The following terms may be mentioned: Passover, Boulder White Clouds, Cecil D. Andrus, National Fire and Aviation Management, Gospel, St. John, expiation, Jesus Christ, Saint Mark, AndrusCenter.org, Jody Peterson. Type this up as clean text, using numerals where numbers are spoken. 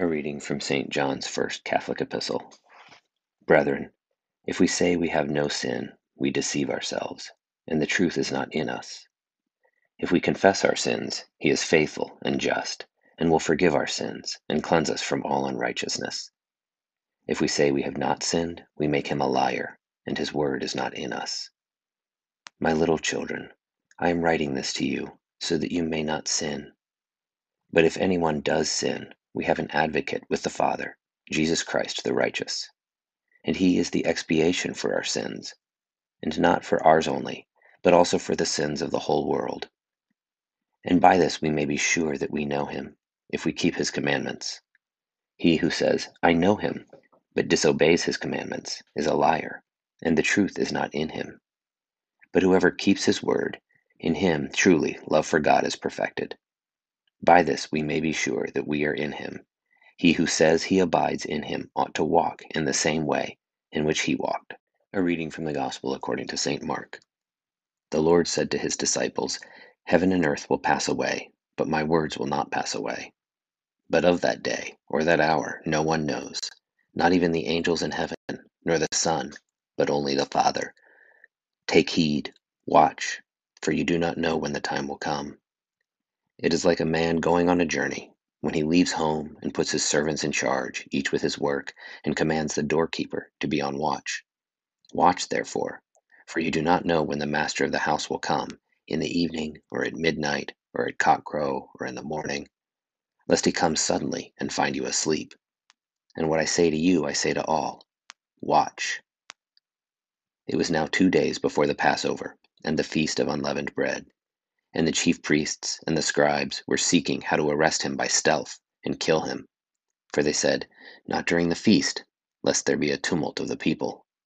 A reading from St. John's first Catholic epistle. Brethren, if we say we have no sin, we deceive ourselves, and the truth is not in us. If we confess our sins, he is faithful and just, and will forgive our sins, and cleanse us from all unrighteousness. If we say we have not sinned, we make him a liar, and his word is not in us. My little children, I am writing this to you, so that you may not sin. But if anyone does sin, we have an advocate with the Father, Jesus Christ the righteous. And he is the expiation for our sins, and not for ours only, but also for the sins of the whole world. And by this we may be sure that we know him, if we keep his commandments. He who says, I know him, but disobeys his commandments, is a liar, and the truth is not in him. But whoever keeps his word, in him truly love for God is perfected. By this we may be sure that we are in him. He who says he abides in him ought to walk in the same way in which he walked. A reading from the Gospel according to Saint Mark. The Lord said to his disciples, Heaven and earth will pass away, but my words will not pass away. But of that day, or that hour, no one knows, not even the angels in heaven, nor the Son, but only the Father. Take heed, watch, for you do not know when the time will come. It is like a man going on a journey, when he leaves home and puts his servants in charge, each with his work, and commands the doorkeeper to be on watch. Watch, therefore, for you do not know when the master of the house will come, in the evening, or at midnight, or at cockcrow, or in the morning, lest he come suddenly and find you asleep. And what I say to you, I say to all, watch. It was now 2 days before the Passover, and the feast of unleavened bread. And the chief priests and the scribes were seeking how to arrest him by stealth and kill him. For they said, Not during the feast, lest there be a tumult of the people.